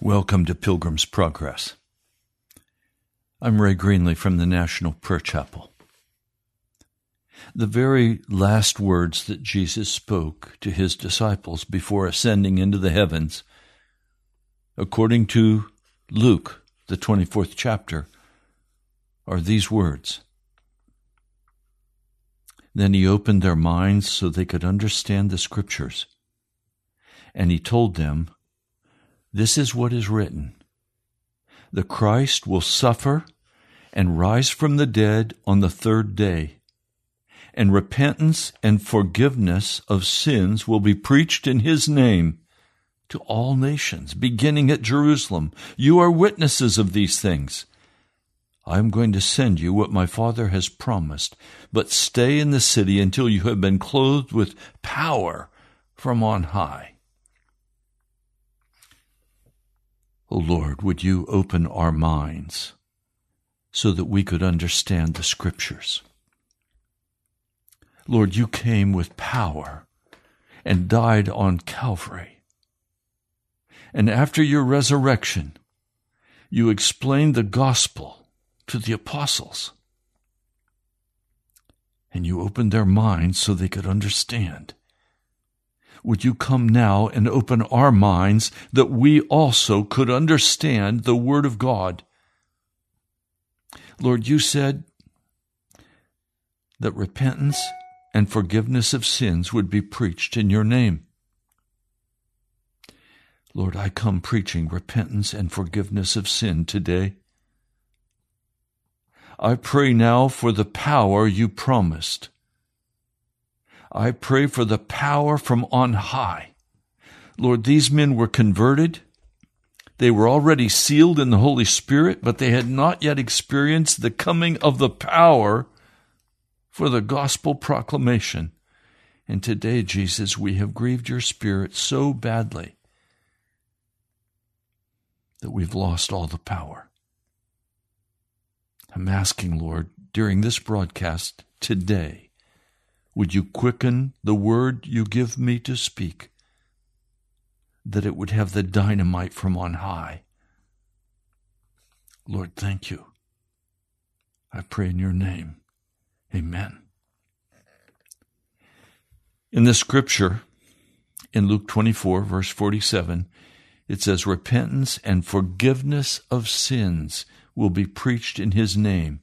Welcome to Pilgrim's Progress. I'm Ray Greenlee from the National Prayer Chapel. The very last words that Jesus spoke to his disciples before ascending into the heavens, according to Luke, the 24th chapter, are these words. Then he opened their minds so they could understand the Scriptures, and he told them, "This is what is written. The Christ will suffer and rise from the dead on the third day, and repentance and forgiveness of sins will be preached in his name to all nations, beginning at Jerusalem. You are witnesses of these things. I am going to send you what my Father has promised, but stay in the city until you have been clothed with power from on high. O Lord, would you open our minds so that we could understand the Scriptures? Lord, you came with power and died on Calvary. And after your resurrection, you explained the gospel to the apostles. And you opened their minds so they could understand. Would you come now and open our minds that we also could understand the Word of God? Lord, you said that repentance and forgiveness of sins would be preached in your name. Lord, I come preaching repentance and forgiveness of sin today. I pray now for the power you promised. I pray for the power from on high. Lord, these men were converted. They were already sealed in the Holy Spirit, but they had not yet experienced the coming of the power for the gospel proclamation. And today, Jesus, we have grieved your Spirit so badly that we've lost all the power. I'm asking, Lord, during this broadcast today, would you quicken the word you give me to speak, that it would have the dynamite from on high? Lord, thank you. I pray in your name. Amen. In the Scripture, in Luke 24, verse 47, it says, repentance and forgiveness of sins will be preached in his name.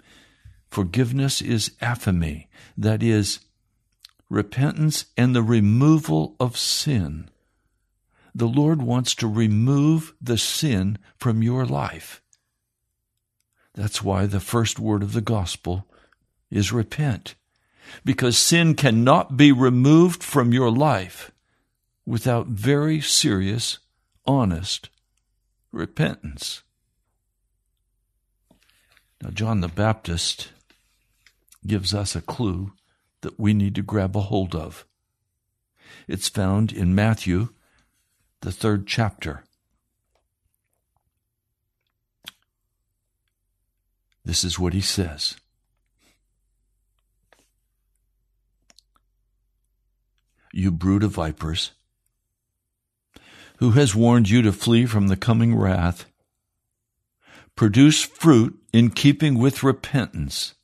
Forgiveness is aphemi, that is, repentance and the removal of sin. The Lord wants to remove the sin from your life. That's why the first word of the gospel is repent, because sin cannot be removed from your life without very serious, honest repentance. Now, John the Baptist gives us a clue that we need to grab a hold of. It's found in Matthew, the 3rd chapter. This is what he says. You brood of vipers, who has warned you to flee from the coming wrath? Produce fruit in keeping with repentance.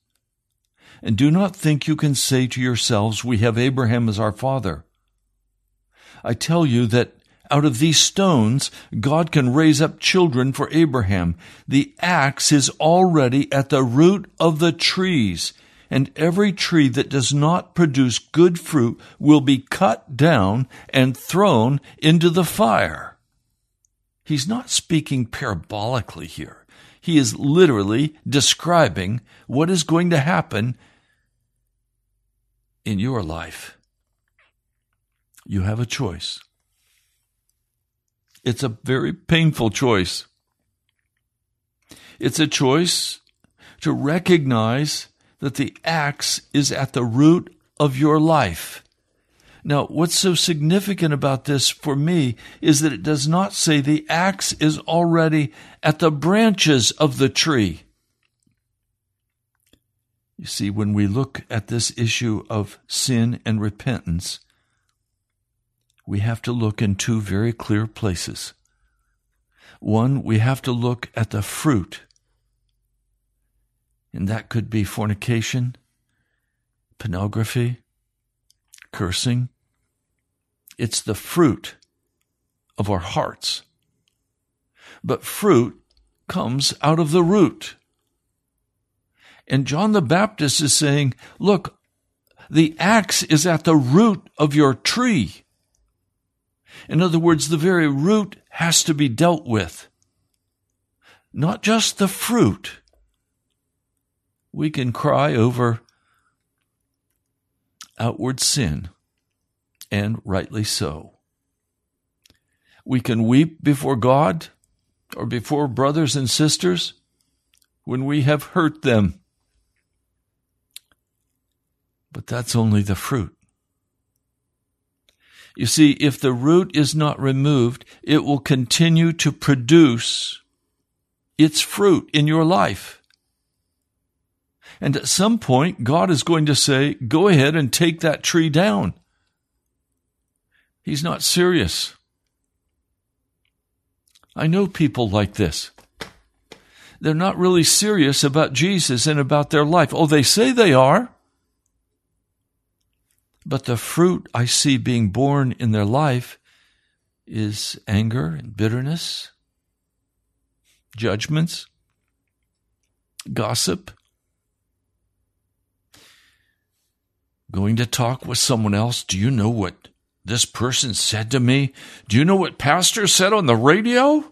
And do not think you can say to yourselves, we have Abraham as our father. I tell you that out of these stones, God can raise up children for Abraham. The axe is already at the root of the trees, and every tree that does not produce good fruit will be cut down and thrown into the fire. He's not speaking parabolically here. He is literally describing what is going to happen in your life. You have a choice. It's a very painful choice. It's a choice to recognize that the axe is at the root of your life. Now, what's so significant about this for me is that it does not say the axe is already at the branches of the tree. You see, when we look at this issue of sin and repentance, we have to look in two very clear places. One, we have to look at the fruit, and that could be fornication, pornography, cursing. It's the fruit of our hearts. But fruit comes out of the root. And John the Baptist is saying, look, the axe is at the root of your tree. In other words, the very root has to be dealt with. Not just the fruit. We can cry over outward sin, and rightly so. We can weep before God or before brothers and sisters when we have hurt them. But that's only the fruit. You see, if the root is not removed, it will continue to produce its fruit in your life. And at some point, God is going to say, go ahead and take that tree down. He's not serious. I know people like this. They're not really serious about Jesus and about their life. Oh, they say they are. But the fruit I see being born in their life is anger and bitterness, judgments, gossip, going to talk with someone else. Do you know what this person said to me? Do you know what pastor said on the radio?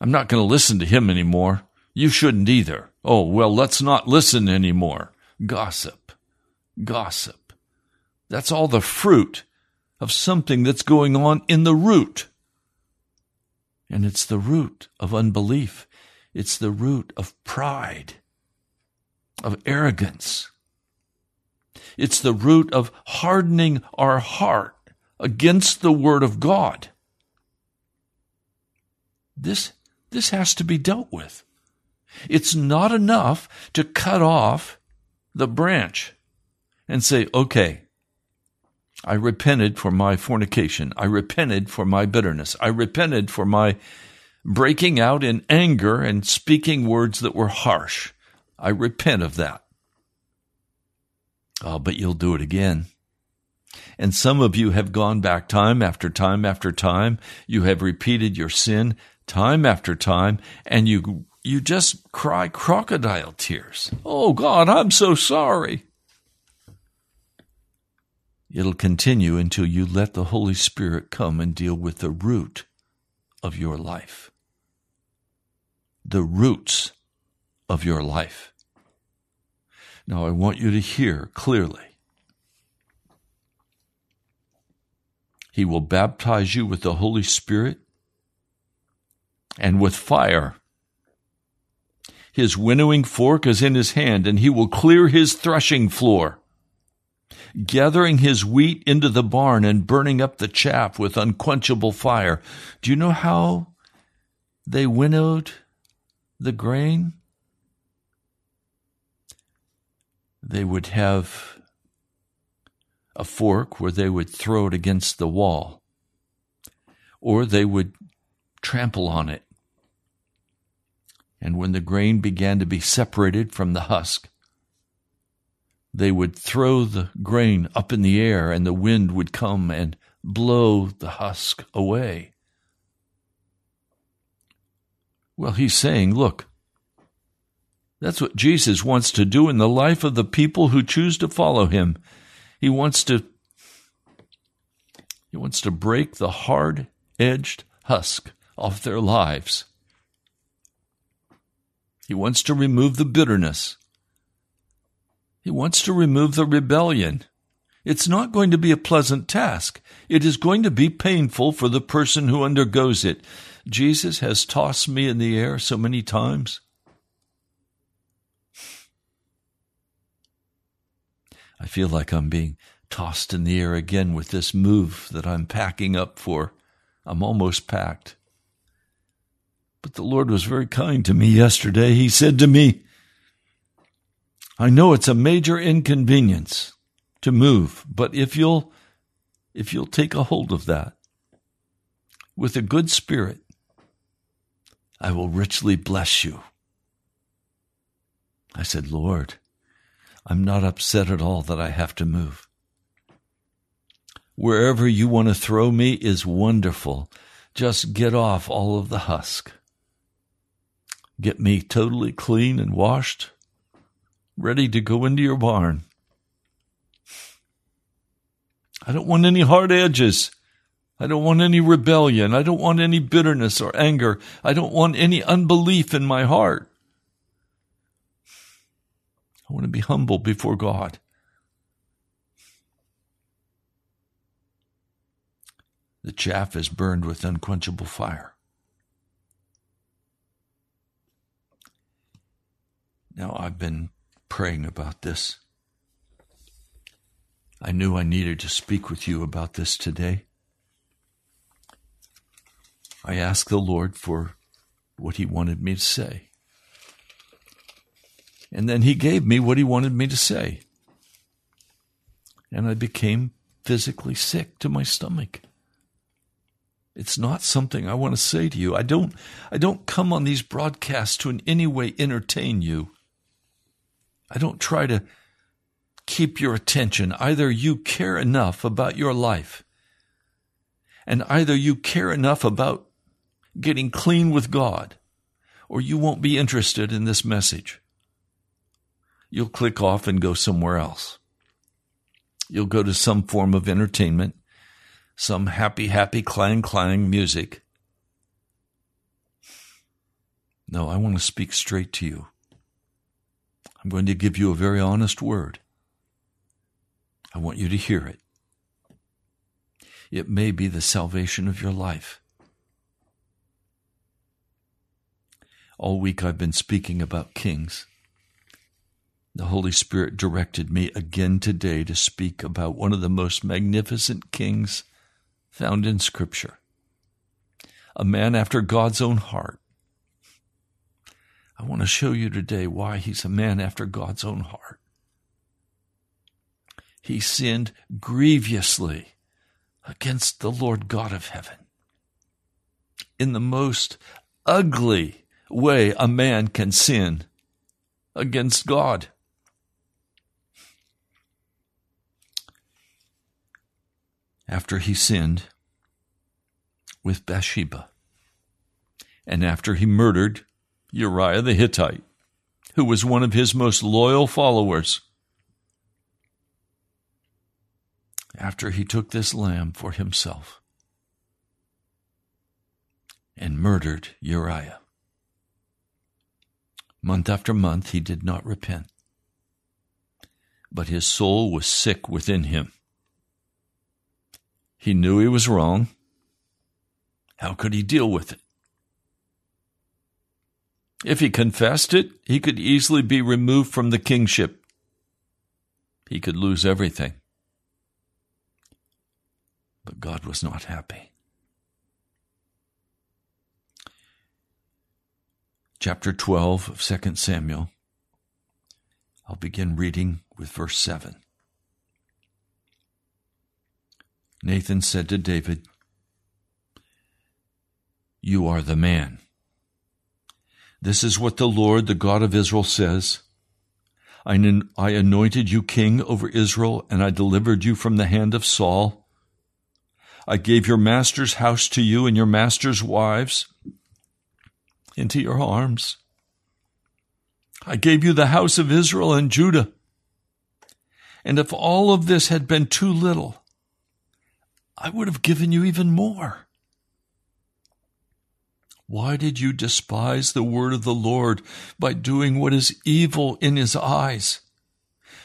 I'm not going to listen to him anymore. You shouldn't either. Oh, well, let's not listen anymore. Gossip, gossip. That's all the fruit of something that's going on in the root. And it's the root of unbelief. It's the root of pride, of arrogance. It's the root of hardening our heart against the Word of God. This has to be dealt with. It's not enough to cut off the branch and say, okay, I repented for my fornication. I repented for my bitterness. I repented for my breaking out in anger and speaking words that were harsh. I repent of that. Oh, but you'll do it again. And some of you have gone back time after time after time. You have repeated your sin time after time, and you just cry crocodile tears. Oh, God, I'm so sorry. It'll continue until you let the Holy Spirit come and deal with the root of your life. The roots of your life. Now I want you to hear clearly. He will baptize you with the Holy Spirit and with fire. His winnowing fork is in his hand, and he will clear his threshing floor, gathering his wheat into the barn and burning up the chaff with unquenchable fire. Do you know how they winnowed the grain? They would have a fork where they would throw it against the wall, or they would trample on it. And when the grain began to be separated from the husk, they would throw the grain up in the air, and the wind would come and blow the husk away. Well, he's saying, look, that's what Jesus wants to do in the life of the people who choose to follow him. He wants to break the hard-edged husk off their lives. He wants to remove the bitterness. He wants to remove the rebellion. It's not going to be a pleasant task. It is going to be painful for the person who undergoes it. Jesus has tossed me in the air so many times. I feel like I'm being tossed in the air again with this move that I'm packing up for. I'm almost packed. But the Lord was very kind to me yesterday. He said to me, I know it's a major inconvenience to move, but if you'll take a hold of that with a good spirit, I will richly bless you. I said, Lord, I'm not upset at all that I have to move. Wherever you want to throw me is wonderful. Just get off all of the husk. Get me totally clean and washed, ready to go into your barn. I don't want any hard edges. I don't want any rebellion. I don't want any bitterness or anger. I don't want any unbelief in my heart. I want to be humble before God. The chaff is burned with unquenchable fire. Now, I've been praying about this. I knew I needed to speak with you about this today. I asked the Lord for what he wanted me to say. And then he gave me what he wanted me to say. And I became physically sick to my stomach. It's not something I want to say to you. I don't come on these broadcasts to in any way entertain you. I don't try to keep your attention. Either you care enough about your life, and either you care enough about getting clean with God, or you won't be interested in this message. You'll click off and go somewhere else. You'll go to some form of entertainment, some happy, clang music. No, I want to speak straight to you. I'm going to give you a very honest word. I want you to hear it. It may be the salvation of your life. All week I've been speaking about kings. The Holy Spirit directed me again today to speak about one of the most magnificent kings found in Scripture. A man after God's own heart. I want to show you today why he's a man after God's own heart. He sinned grievously against the Lord God of heaven. In the most ugly way a man can sin against God. After he sinned with Bathsheba, and after he murdered Uriah the Hittite, who was one of his most loyal followers, after he took this lamb for himself and murdered Uriah, month after month he did not repent, but his soul was sick within him. He knew he was wrong. How could he deal with it? If he confessed it, he could easily be removed from the kingship. He could lose everything. But God was not happy. Chapter 12 of 2 Samuel. I'll begin reading with verse 7. Nathan said to David, "You are the man. This is what the Lord, the God of Israel, says. I anointed you king over Israel, and I delivered you from the hand of Saul. I gave your master's house to you and your master's wives into your arms. I gave you the house of Israel and Judah. And if all of this had been too little, I would have given you even more. Why did you despise the word of the Lord by doing what is evil in his eyes?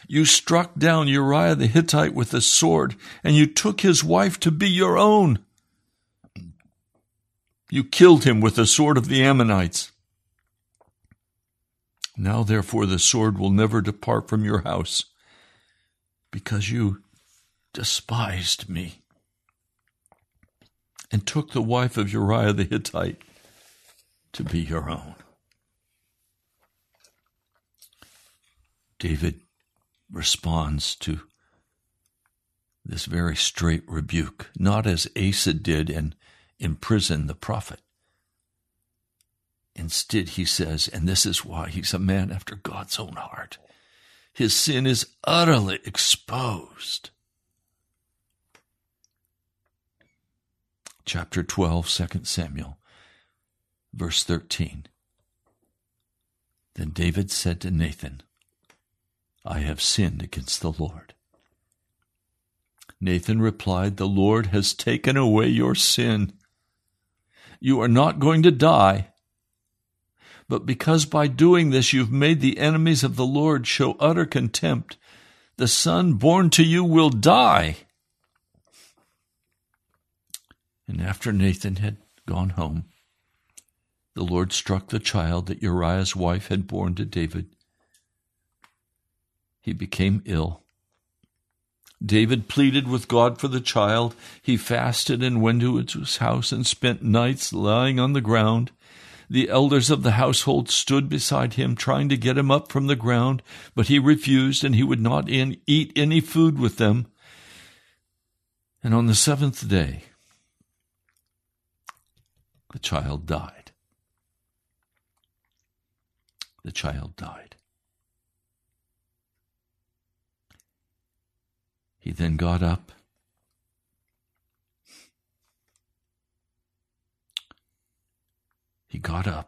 You struck down Uriah the Hittite with a sword, and you took his wife to be your own. You killed him with the sword of the Ammonites. Now, therefore, the sword will never depart from your house, because you despised me and took the wife of Uriah the Hittite to be your own." David responds to this very straight rebuke, not as Asa did and imprisoned the prophet. Instead, he says, and this is why he's a man after God's own heart, his sin is utterly exposed. Chapter 12, 2 Samuel, verse 13. Then David said to Nathan, "I have sinned against the Lord." Nathan replied, "The Lord has taken away your sin. You are not going to die, but because by doing this you've made the enemies of the Lord show utter contempt, the son born to you will die." And after Nathan had gone home, the Lord struck the child that Uriah's wife had borne to David. He became ill. David pleaded with God for the child. He fasted and went to his house and spent nights lying on the ground. The elders of the household stood beside him, trying to get him up from the ground, but he refused, and he would not eat any food with them. And on the seventh day, the child died. The child died. He then got up,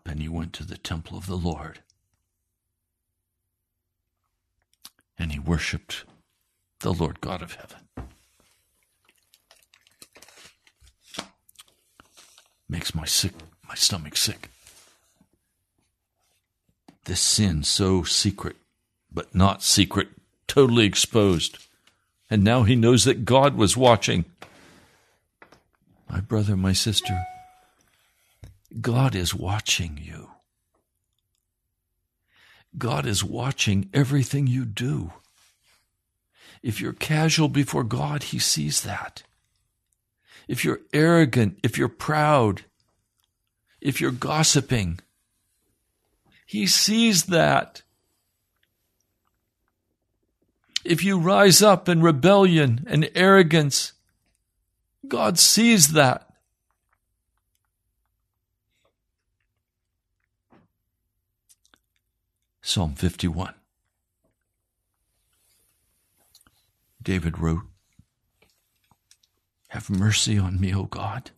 and he went to the temple of the Lord, and he worshiped the Lord God of heaven. Makes my stomach sick. This sin so secret, but not secret, totally exposed. And now he knows that God was watching. My brother, my sister, God is watching you. God is watching everything you do. If you're casual before God, he sees that. If you're arrogant, if you're proud, if you're gossiping, he sees that. If you rise up in rebellion and arrogance, God sees that. Psalm 51. David wrote, "Have mercy on me, O God,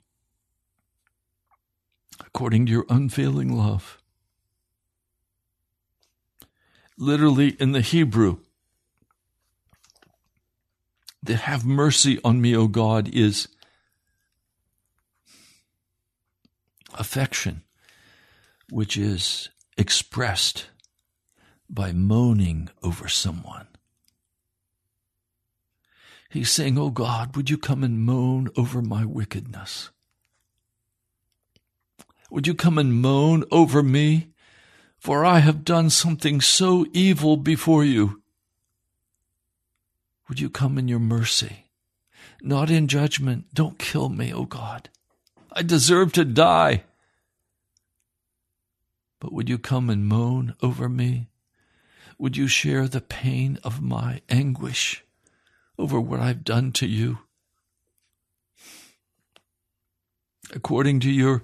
according to your unfailing love." Literally in the Hebrew, the "have mercy on me, O God" is affection, which is expressed by moaning over someone. He's saying, "Oh God, would you come and moan over my wickedness? Would you come and moan over me? For I have done something so evil before you. Would you come in your mercy, not in judgment? Don't kill me, O God. I deserve to die. But would you come and moan over me? Would you share the pain of my anguish over what I've done to you? According to your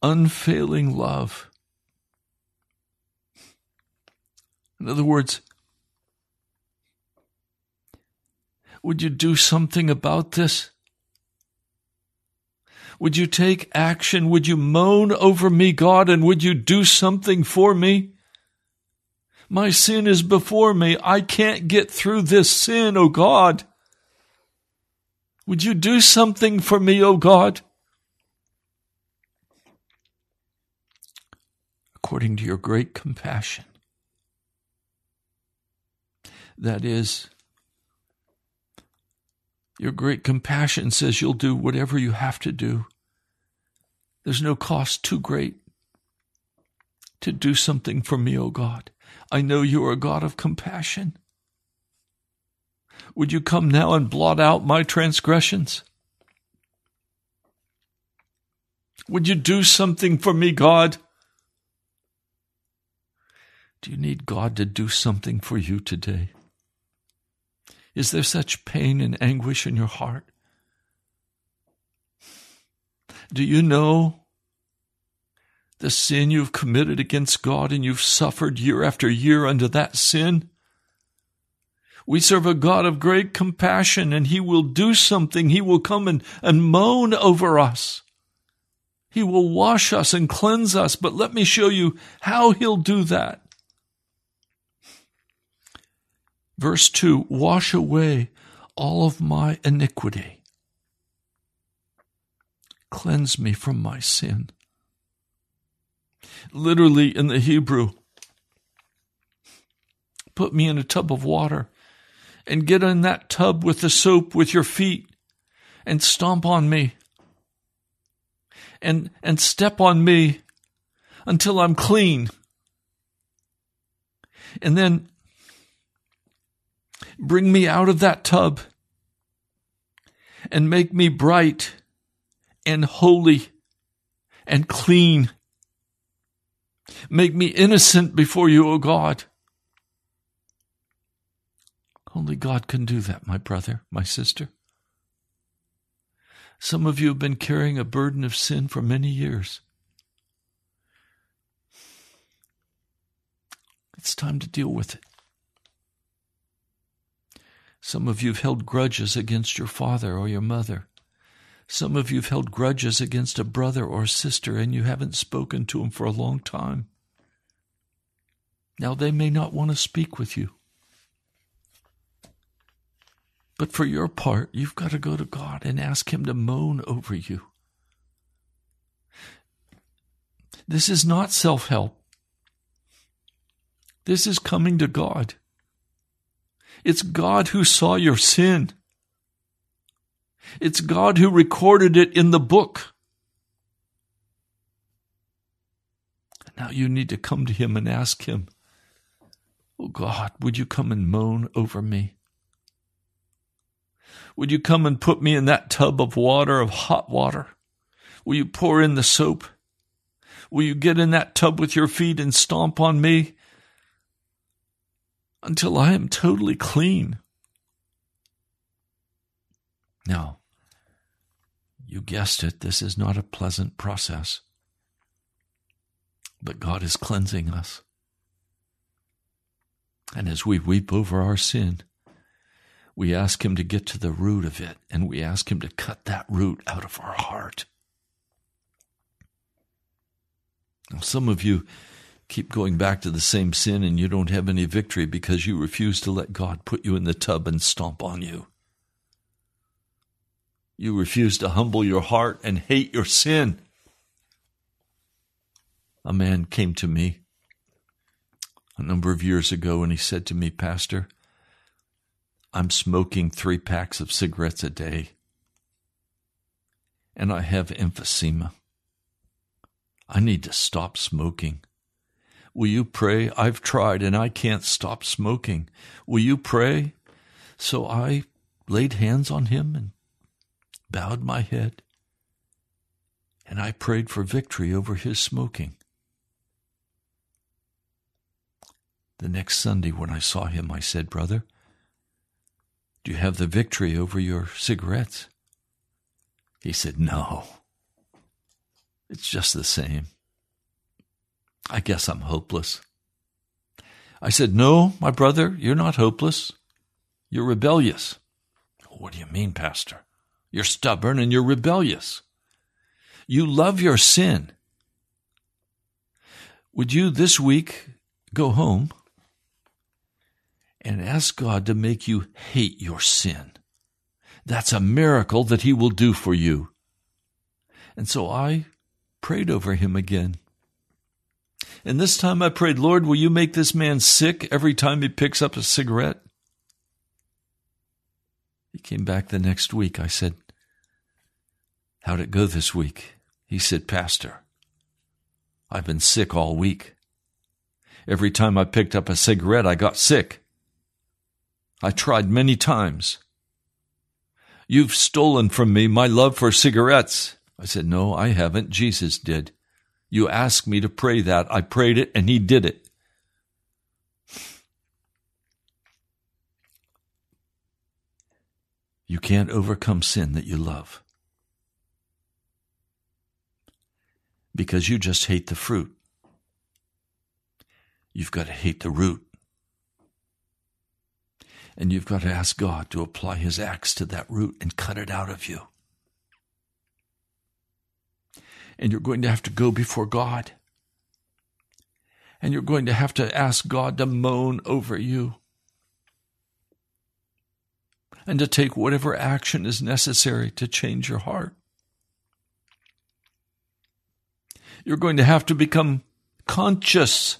unfailing love." In other words, would you do something about this? Would you take action? Would you moan over me, God, and would you do something for me? My sin is before me. I can't get through this sin, O God. Would you do something for me, O God? According to your great compassion. That is, your great compassion says you'll do whatever you have to do. There's no cost too great to do something for me, O God. I know you are a God of compassion. Would you come now and blot out my transgressions? Would you do something for me, God? Do you need God to do something for you today? Is there such pain and anguish in your heart? Do you know the sin you've committed against God, and you've suffered year after year under that sin? We serve a God of great compassion, and he will do something. He will come and moan over us. He will wash us and cleanse us, but let me show you how he'll do that. Verse 2, "Wash away all of my iniquity. Cleanse me from my sin." Literally in the Hebrew, put me in a tub of water and get in that tub with the soap with your feet and stomp on me and step on me until I'm clean. And then bring me out of that tub and make me bright and holy and clean. Make me innocent before you, O God. Only God can do that, my brother, my sister. Some of you have been carrying a burden of sin for many years. It's time to deal with it. Some of you have held grudges against your father or your mother. Some of you have held grudges against a brother or a sister, and you haven't spoken to them for a long time. Now, they may not want to speak with you. But for your part, you've got to go to God and ask Him to moan over you. This is not self-help. This is coming to God. It's God who saw your sin. It's God who recorded it in the book. Now you need to come to Him and ask Him, "Oh God, would you come and moan over me? Would you come and put me in that tub of water, of hot water? Will you pour in the soap? Will you get in that tub with your feet and stomp on me until I am totally clean?" Now, you guessed it, this is not a pleasant process. But God is cleansing us. And as we weep over our sin, we ask Him to get to the root of it, and we ask Him to cut that root out of our heart. Now, some of you keep going back to the same sin, and you don't have any victory because you refuse to let God put you in the tub and stomp on you. You refuse to humble your heart and hate your sin. A man came to me a number of years ago, and he said to me, "Pastor, I'm smoking 3 packs of cigarettes a day, and I have emphysema. I need to stop smoking. Will you pray? I've tried, and I can't stop smoking. Will you pray?" So I laid hands on him and bowed my head, and I prayed for victory over his smoking. The next Sunday when I saw him, I said, "Brother, do you have the victory over your cigarettes?" He said, "No, it's just the same. I guess I'm hopeless." I said, "No, my brother, you're not hopeless. You're rebellious." "What do you mean, Pastor?" "You're stubborn and you're rebellious. You love your sin. Would you this week go home and ask God to make you hate your sin? That's a miracle that He will do for you." And so I prayed over him again. And this time I prayed, "Lord, will you make this man sick every time he picks up a cigarette?" He came back the next week. I said, "How'd it go this week?" He said, "Pastor, I've been sick all week. Every time I picked up a cigarette, I got sick. I tried many times. You've stolen from me my love for cigarettes." I said, "No, I haven't. Jesus did. You asked me to pray that. I prayed it, and He did it." You can't overcome sin that you love because you just hate the fruit. You've got to hate the root. And you've got to ask God to apply His axe to that root and cut it out of you. And you're going to have to go before God. And you're going to have to ask God to moan over you and to take whatever action is necessary to change your heart. You're going to have to become conscious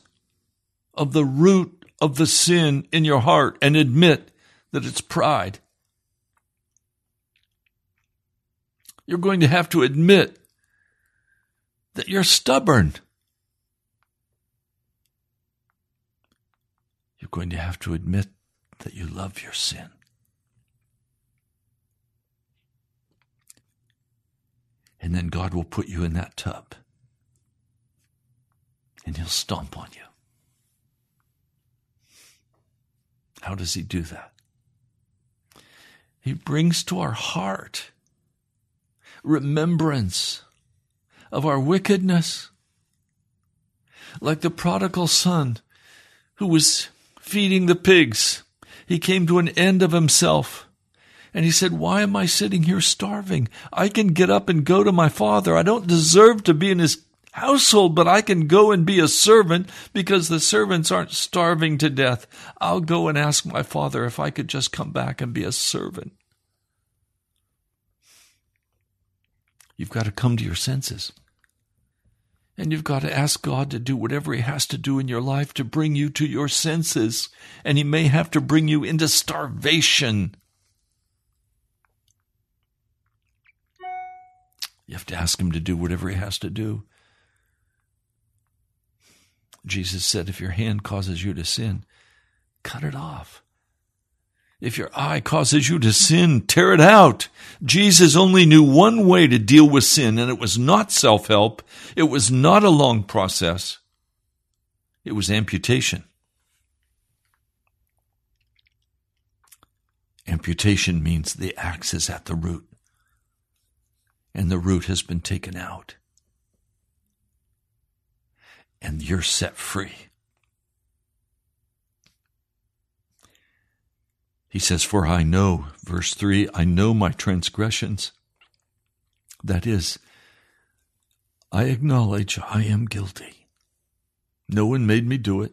of the root of the sin in your heart and admit that it's pride. You're going to have to admit that you're stubborn. You're going to have to admit that you love your sin. And then God will put you in that tub. And he'll stomp on you. How does he do that? He brings to our heart remembrance of our wickedness. Like the prodigal son who was feeding the pigs, he came to an end of himself. And he said, why am I sitting here starving? I can get up and go to my father. I don't deserve to be in his household, but I can go and be a servant because the servants aren't starving to death. I'll go and ask my father if I could just come back and be a servant. You've got to come to your senses. And you've got to ask God to do whatever he has to do in your life to bring you to your senses. And he may have to bring you into starvation. You have to ask him to do whatever he has to do. Jesus said, if your hand causes you to sin, cut it off. If your eye causes you to sin, tear it out. Jesus only knew one way to deal with sin, and it was not self-help. It was not a long process. It was amputation. Amputation means the axe is at the root. And the root has been taken out. And you're set free. He says, for I know, verse 3, I know my transgressions. That is, I acknowledge I am guilty. No one made me do it.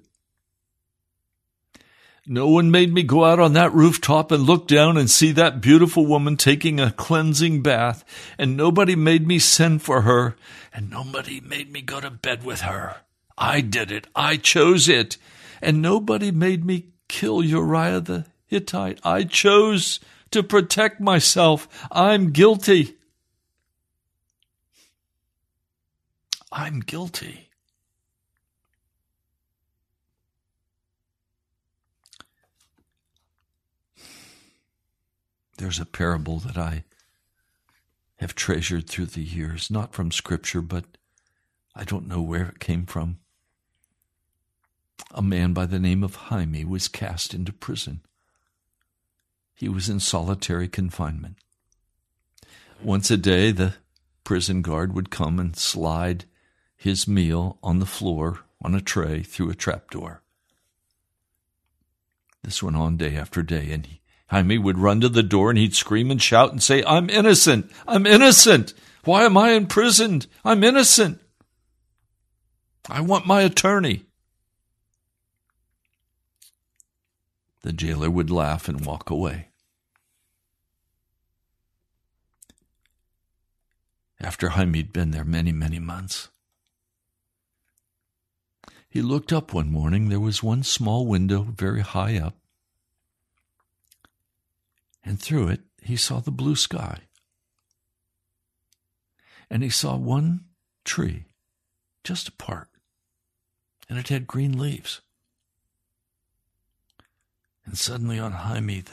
No one made me go out on that rooftop and look down and see that beautiful woman taking a cleansing bath, and nobody made me send for her, and nobody made me go to bed with her. I did it. I chose it. And nobody made me kill Uriah the Hittite. I chose to protect myself. I'm guilty. I'm guilty. There's a parable that I have treasured through the years, not from Scripture, but I don't know where it came from. A man by the name of Jaime was cast into prison. He was in solitary confinement. Once a day, the prison guard would come and slide his meal on the floor on a tray through a trapdoor. This went on day after day, and Jaime would run to the door and he'd scream and shout and say, I'm innocent! I'm innocent! Why am I imprisoned? I'm innocent! I want my attorney! The jailer would laugh and walk away. After Jaime had been there many, many months, he looked up one morning. There was one small window very high up. And through it, he saw the blue sky. And he saw one tree, just apart. And it had green leaves. And suddenly on Jaime,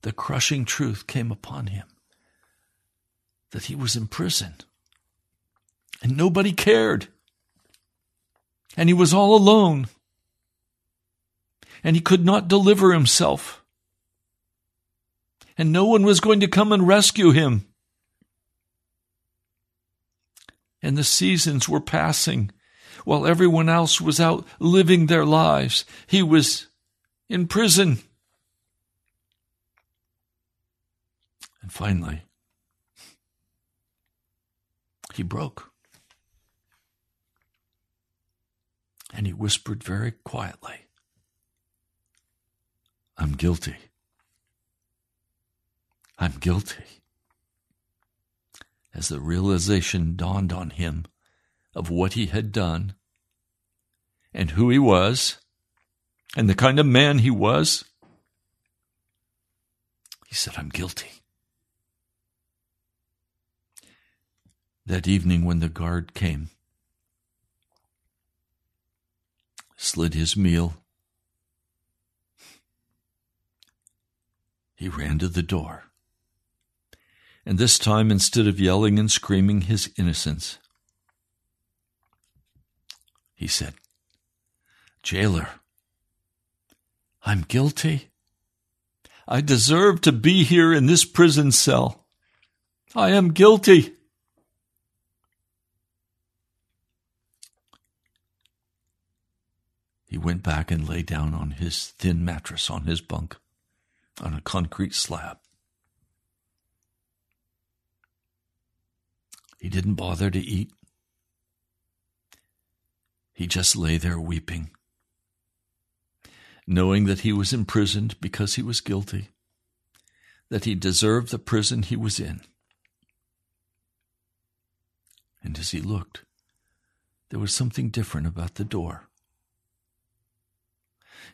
the crushing truth came upon him. That he was imprisoned. And nobody cared. And he was all alone. And he could not deliver himself. And no one was going to come and rescue him. And the seasons were passing while everyone else was out living their lives. He was in prison. And finally, he broke. And he whispered very quietly, I'm guilty. I'm guilty. As the realization dawned on him of what he had done and who he was and the kind of man he was, he said, I'm guilty. that evening when the guard came, slid his meal, he ran to the door. And this time, instead of yelling and screaming his innocence, he said, "Jailer, I'm guilty. I deserve to be here in this prison cell. I am guilty." He went back and lay down on his thin mattress on his bunk, on a concrete slab. He didn't bother to eat. He just lay there weeping, knowing that he was imprisoned because he was guilty, that he deserved the prison he was in. And as he looked, there was something different about the door.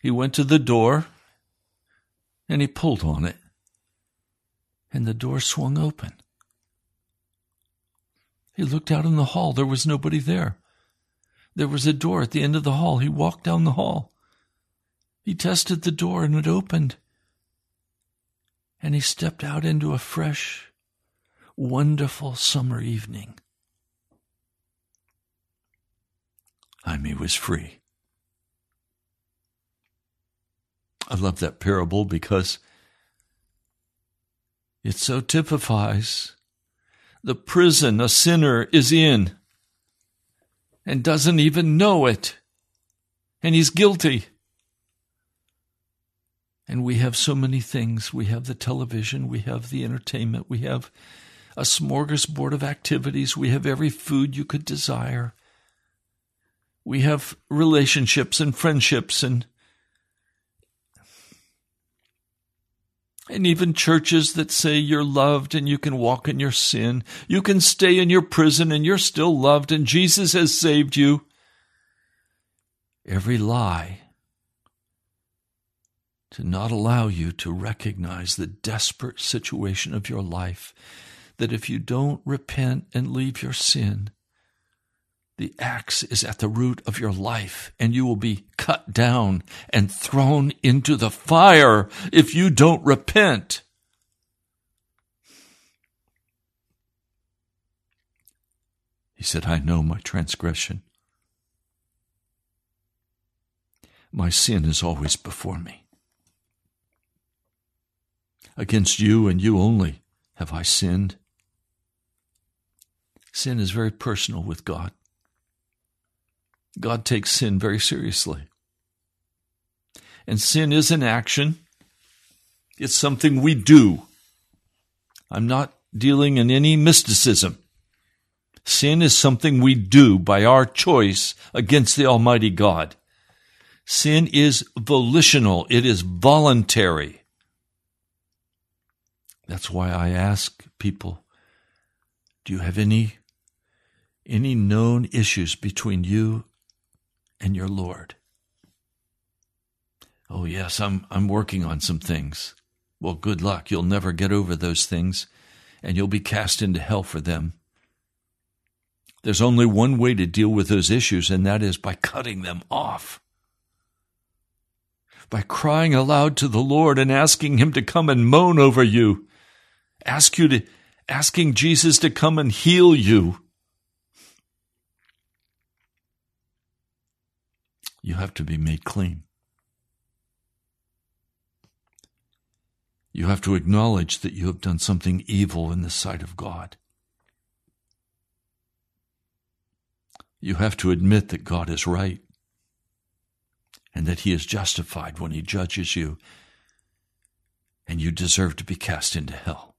He went to the door, and he pulled on it, and the door swung open. He looked out in the hall. There was nobody there. There was a door at the end of the hall. He walked down the hall. He tested the door, and it opened. And he stepped out into a fresh, wonderful summer evening. He was free. I love that parable because it so typifies the prison a sinner is in and doesn't even know it. And he's guilty. And we have so many things. We have the television. We have the entertainment. We have a smorgasbord of activities. We have every food you could desire. We have relationships and friendships and even churches that say you're loved and you can walk in your sin. You can stay in your prison and you're still loved and Jesus has saved you. Every lie to not allow you to recognize the desperate situation of your life, that if you don't repent and leave your sin, the axe is at the root of your life, and you will be cut down and thrown into the fire if you don't repent. He said, "I know my transgression. My sin is always before me. Against you and you only have I sinned." Sin is very personal with God. God takes sin very seriously. And sin is an action. It's something we do. I'm not dealing in any mysticism. Sin is something we do by our choice against the Almighty God. Sin is volitional. It is voluntary. That's why I ask people, do you have any known issues between you and your Lord? "Oh yes, I'm working on some things." Well, good luck. You'll never get over those things, and you'll be cast into hell for them. There's only one way to deal with those issues, and that is by cutting them off. By crying aloud to the Lord and asking Him to come and moan over you. Asking Jesus to come and heal you. You have to be made clean. You have to acknowledge that you have done something evil in the sight of God. You have to admit that God is right and that He is justified when He judges you, and you deserve to be cast into hell.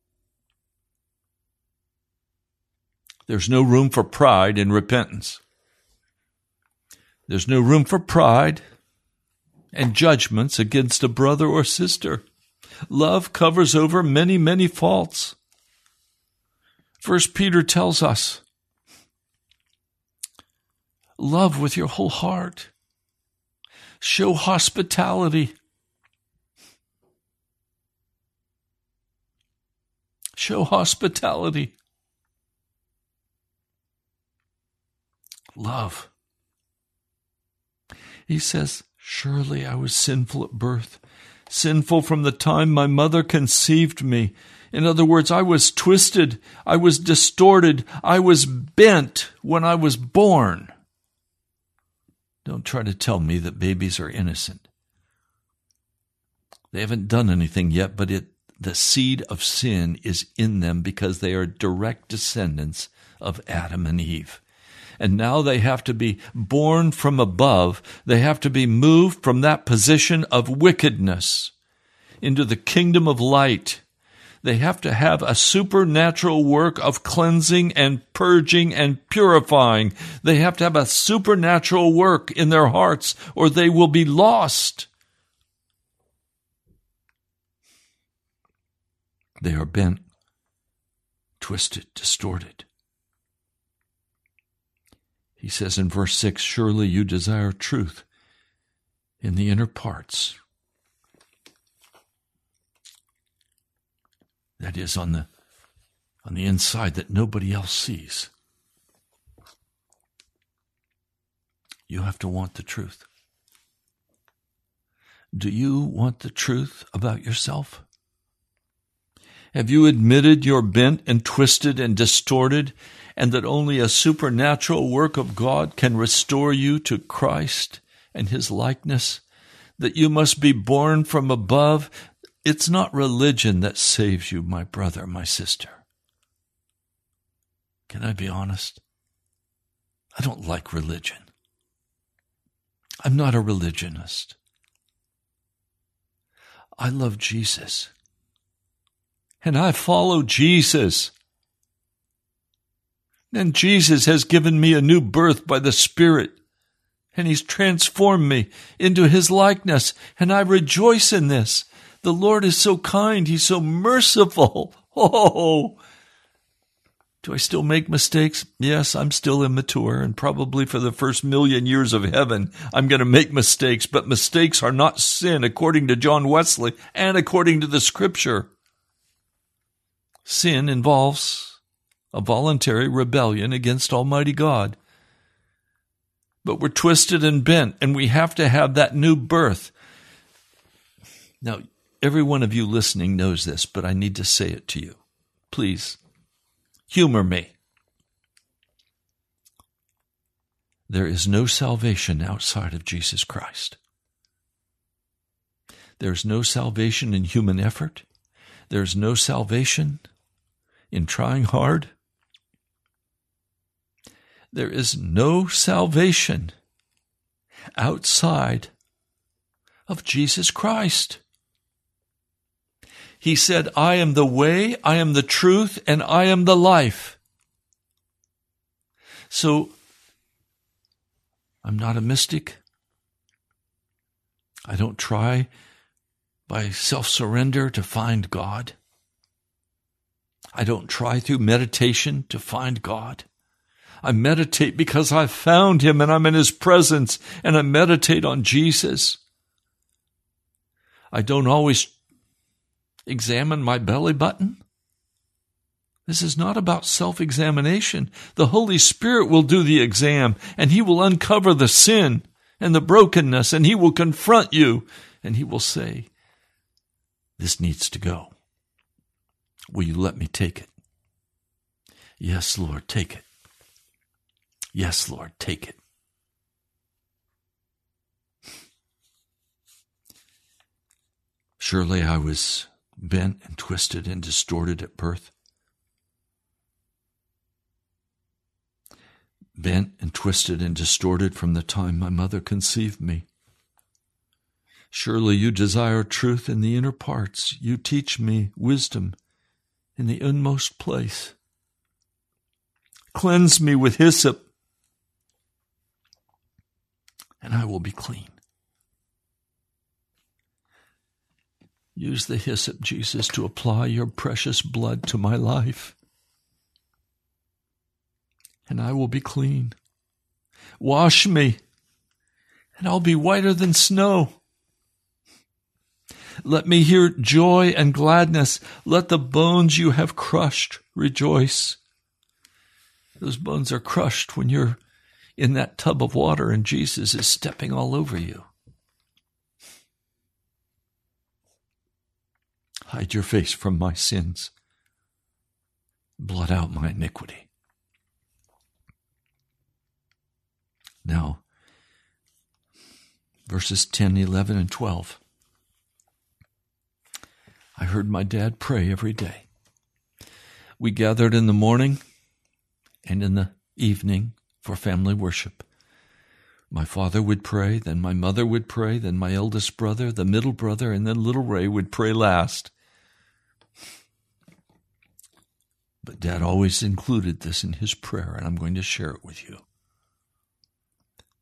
There's no room for pride in repentance. There's no room for pride and judgments against a brother or sister. Love covers over many, many faults. 1 Peter tells us, love with your whole heart. Show hospitality. Show hospitality. love. He says, surely I was sinful at birth, sinful from the time my mother conceived me. In other words, I was twisted, I was distorted, I was bent when I was born. Don't try to tell me that babies are innocent. They haven't done anything yet, but the seed of sin is in them because they are direct descendants of Adam and Eve. And now they have to be born from above. They have to be moved from that position of wickedness into the kingdom of light. They have to have a supernatural work of cleansing and purging and purifying. They have to have a supernatural work in their hearts, or they will be lost. They are bent, twisted, distorted. He says in verse 6, surely you desire truth in the inner parts. That is on the inside that nobody else sees. You have to want the truth. Do you want the truth about yourself? Have you admitted you're bent and twisted and distorted, and that only a supernatural work of God can restore you to Christ and His likeness? That you must be born from above? It's not religion that saves you, my brother, my sister. Can I be honest? I don't like religion. I'm not a religionist. I love Jesus. And I follow Jesus. And Jesus has given me a new birth by the Spirit. And He's transformed me into His likeness. And I rejoice in this. The Lord is so kind. He's so merciful. Oh, do I still make mistakes? Yes, I'm still immature. And probably for the first million years of heaven, I'm going to make mistakes. But mistakes are not sin, according to John Wesley and according to the Scripture. Sin involves a voluntary rebellion against Almighty God. But we're twisted and bent, and we have to have that new birth. Now, every one of you listening knows this, but I need to say it to you. Please, humor me. There is no salvation outside of Jesus Christ. There's no salvation in human effort. There's no salvation in trying hard. There is no salvation outside of Jesus Christ. He said, I am the way, I am the truth, and I am the life. So, I'm not a mystic. I don't try by self-surrender to find God. I don't try through meditation to find God. I meditate because I've found Him and I'm in His presence, and I meditate on Jesus. I don't always examine my belly button. This is not about self-examination. The Holy Spirit will do the exam, and He will uncover the sin and the brokenness, and He will confront you, and He will say, this needs to go. Will you let me take it? Yes, Lord, take it. Yes, Lord, take it. Surely I was bent and twisted and distorted at birth. Bent and twisted and distorted from the time my mother conceived me. Surely you desire truth in the inner parts. You teach me wisdom in the inmost place. Cleanse me with hyssop, and I will be clean. Use the hyssop, Jesus, to apply your precious blood to my life, and I will be clean. Wash me, and I'll be whiter than snow. Let me hear joy and gladness. Let the bones you have crushed rejoice. Those bones are crushed when you're in that tub of water, and Jesus is stepping all over you. Hide your face from my sins. Blot out my iniquity. Now, verses 10, 11, and 12. I heard my dad pray every day. We gathered in the morning and in the evening for family worship. My father would pray, then my mother would pray, then my eldest brother, the middle brother, and then little Ray would pray last. But Dad always included this in his prayer, and I'm going to share it with you.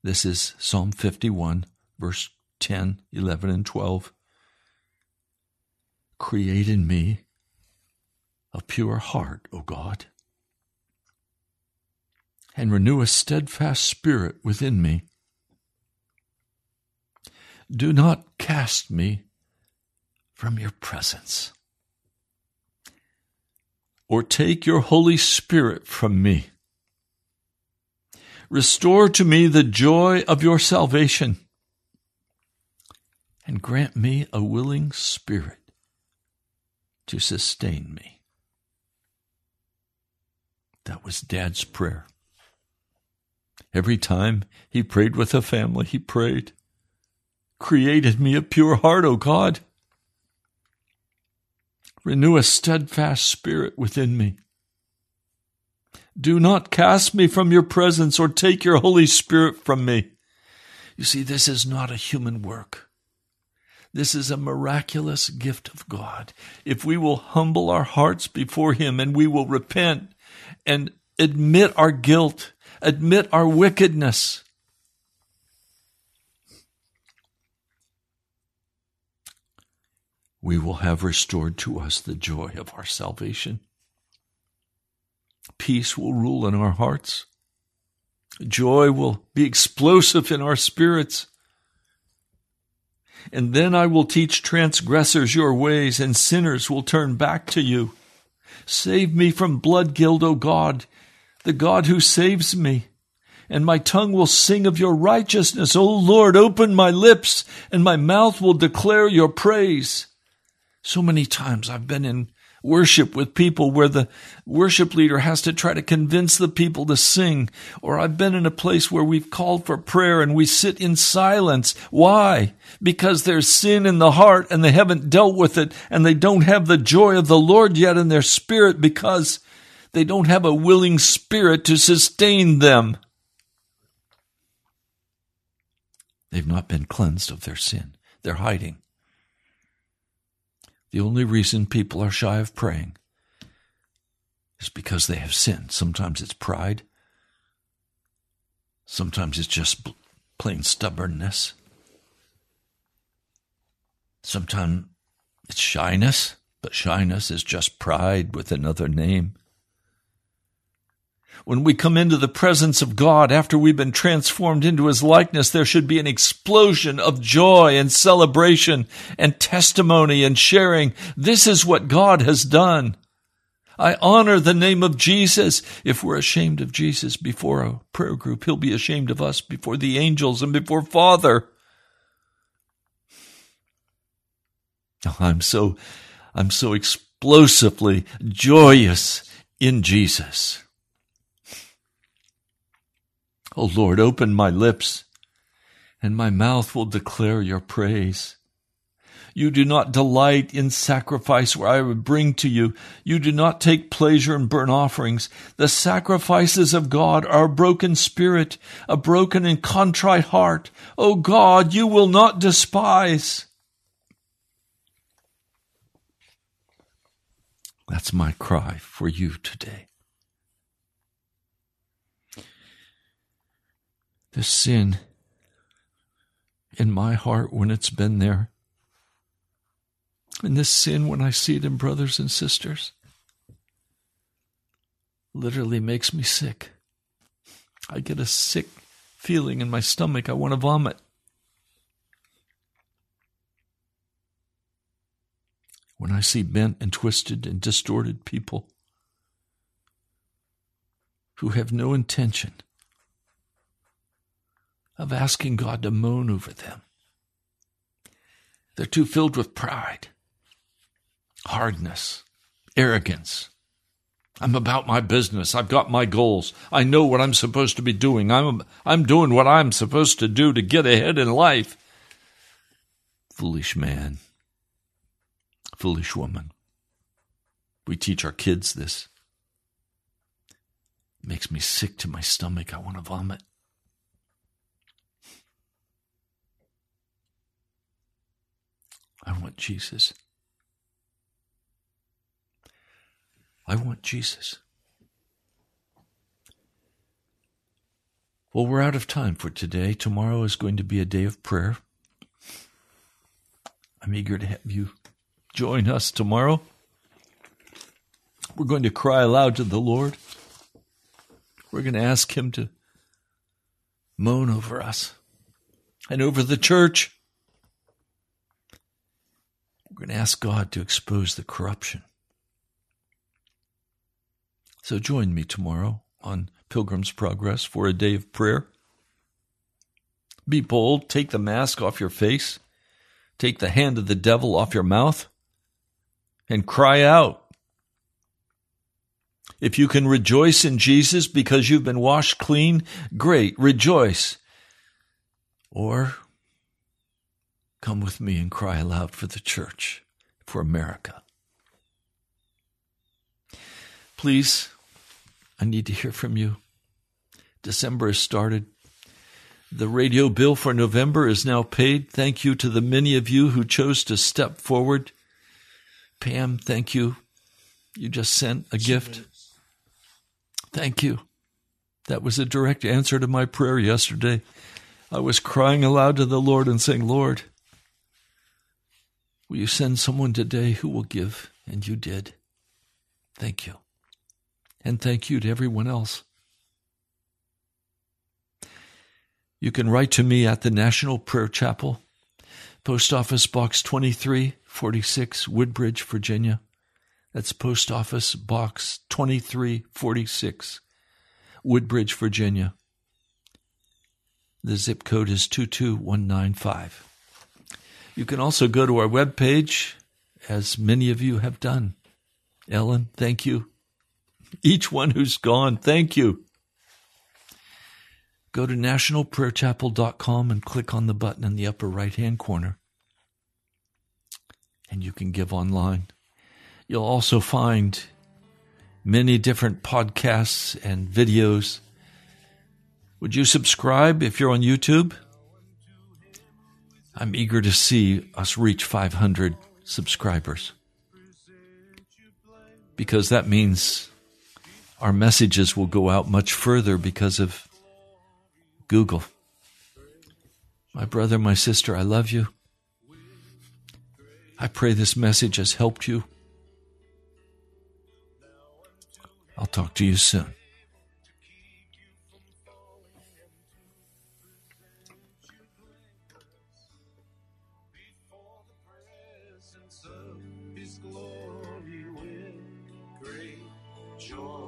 This is Psalm 51, verse 10, 11, and 12. Create in me a pure heart, O God, and renew a steadfast spirit within me. Do not cast me from your presence, or take your Holy Spirit from me. Restore to me the joy of your salvation, and grant me a willing spirit to sustain me. That was Dad's prayer. Every time he prayed with the family, he prayed, create in me a pure heart, O God. Renew a steadfast spirit within me. Do not cast me from your presence or take your Holy Spirit from me. You see, this is not a human work. This is a miraculous gift of God. If we will humble our hearts before Him and we will repent and admit our guilt, admit our wickedness, we will have restored to us the joy of our salvation. Peace will rule in our hearts. Joy will be explosive in our spirits. And then I will teach transgressors your ways, and sinners will turn back to you. Save me from blood guilt, O God, the God who saves me. And my tongue will sing of your righteousness. O Lord, open my lips, and my mouth will declare your praise. So many times I've been in worship with people where the worship leader has to try to convince the people to sing, or I've been in a place where we've called for prayer and we sit in silence. Why? Because there's sin in the heart and they haven't dealt with it, and they don't have the joy of the Lord yet in their spirit because they don't have a willing spirit to sustain them. They've not been cleansed of their sin. They're hiding. The only reason people are shy of praying is because they have sinned. Sometimes it's pride. Sometimes it's just plain stubbornness. Sometimes it's shyness, but shyness is just pride with another name. When we come into the presence of God after we've been transformed into His likeness, there should be an explosion of joy and celebration and testimony and sharing. This is what God has done. I honor the name of Jesus. If we're ashamed of Jesus before a prayer group, He'll be ashamed of us before the angels and before Father. I'm so explosively joyous in Jesus. O Lord, open my lips, and my mouth will declare your praise. You do not delight in sacrifice where I would bring to you. You do not take pleasure in burnt offerings. The sacrifices of God are a broken spirit, a broken and contrite heart. O God, you will not despise. That's my cry for you today. The sin in my heart when it's been there, and this sin when I see it in brothers and sisters, literally makes me sick. I get a sick feeling in my stomach. I want to vomit. When I see bent and twisted and distorted people who have no intention of asking God to moan over them. They're too filled with pride, hardness, arrogance. I'm about my business. I've got my goals. I know what I'm supposed to be doing. I'm doing what I'm supposed to do to get ahead in life. Foolish man. Foolish woman. We teach our kids this. It makes me sick to my stomach. I want to vomit. I want Jesus. I want Jesus. Well, we're out of time for today. Tomorrow is going to be a day of prayer. I'm eager to have you join us tomorrow. We're going to cry aloud to the Lord. We're going to ask Him to moan over us and over the church. We're going to ask God to expose the corruption. So join me tomorrow on Pilgrim's Progress for a day of prayer. Be bold. Take the mask off your face. Take the hand of the devil off your mouth and cry out. If you can rejoice in Jesus because you've been washed clean, great, rejoice. Or come with me and cry aloud for the church, for America. Please, I need to hear from you. December has started. The radio bill for November is now paid. Thank you to the many of you who chose to step forward. Pam, thank you. You just sent a gift. Thank you. That was a direct answer to my prayer yesterday. I was crying aloud to the Lord and saying, Lord, will you send someone today who will give? And you did. Thank you. And thank you to everyone else. You can write to me at the National Prayer Chapel, Post Office Box 2346, Woodbridge, Virginia. That's Post Office Box 2346, Woodbridge, Virginia. The zip code is 22195. You can also go to our webpage, as many of you have done. Ellen, thank you. Each one who's gone, thank you. Go to nationalprayerchapel.com and click on the button in the upper right-hand corner. And you can give online. You'll also find many different podcasts and videos. Would you subscribe if you're on YouTube? I'm eager to see us reach 500 subscribers. Because that means our messages will go out much further because of Google. My brother, my sister, I love you. I pray this message has helped you. I'll talk to you soon. Before the presence of His glory with great joy.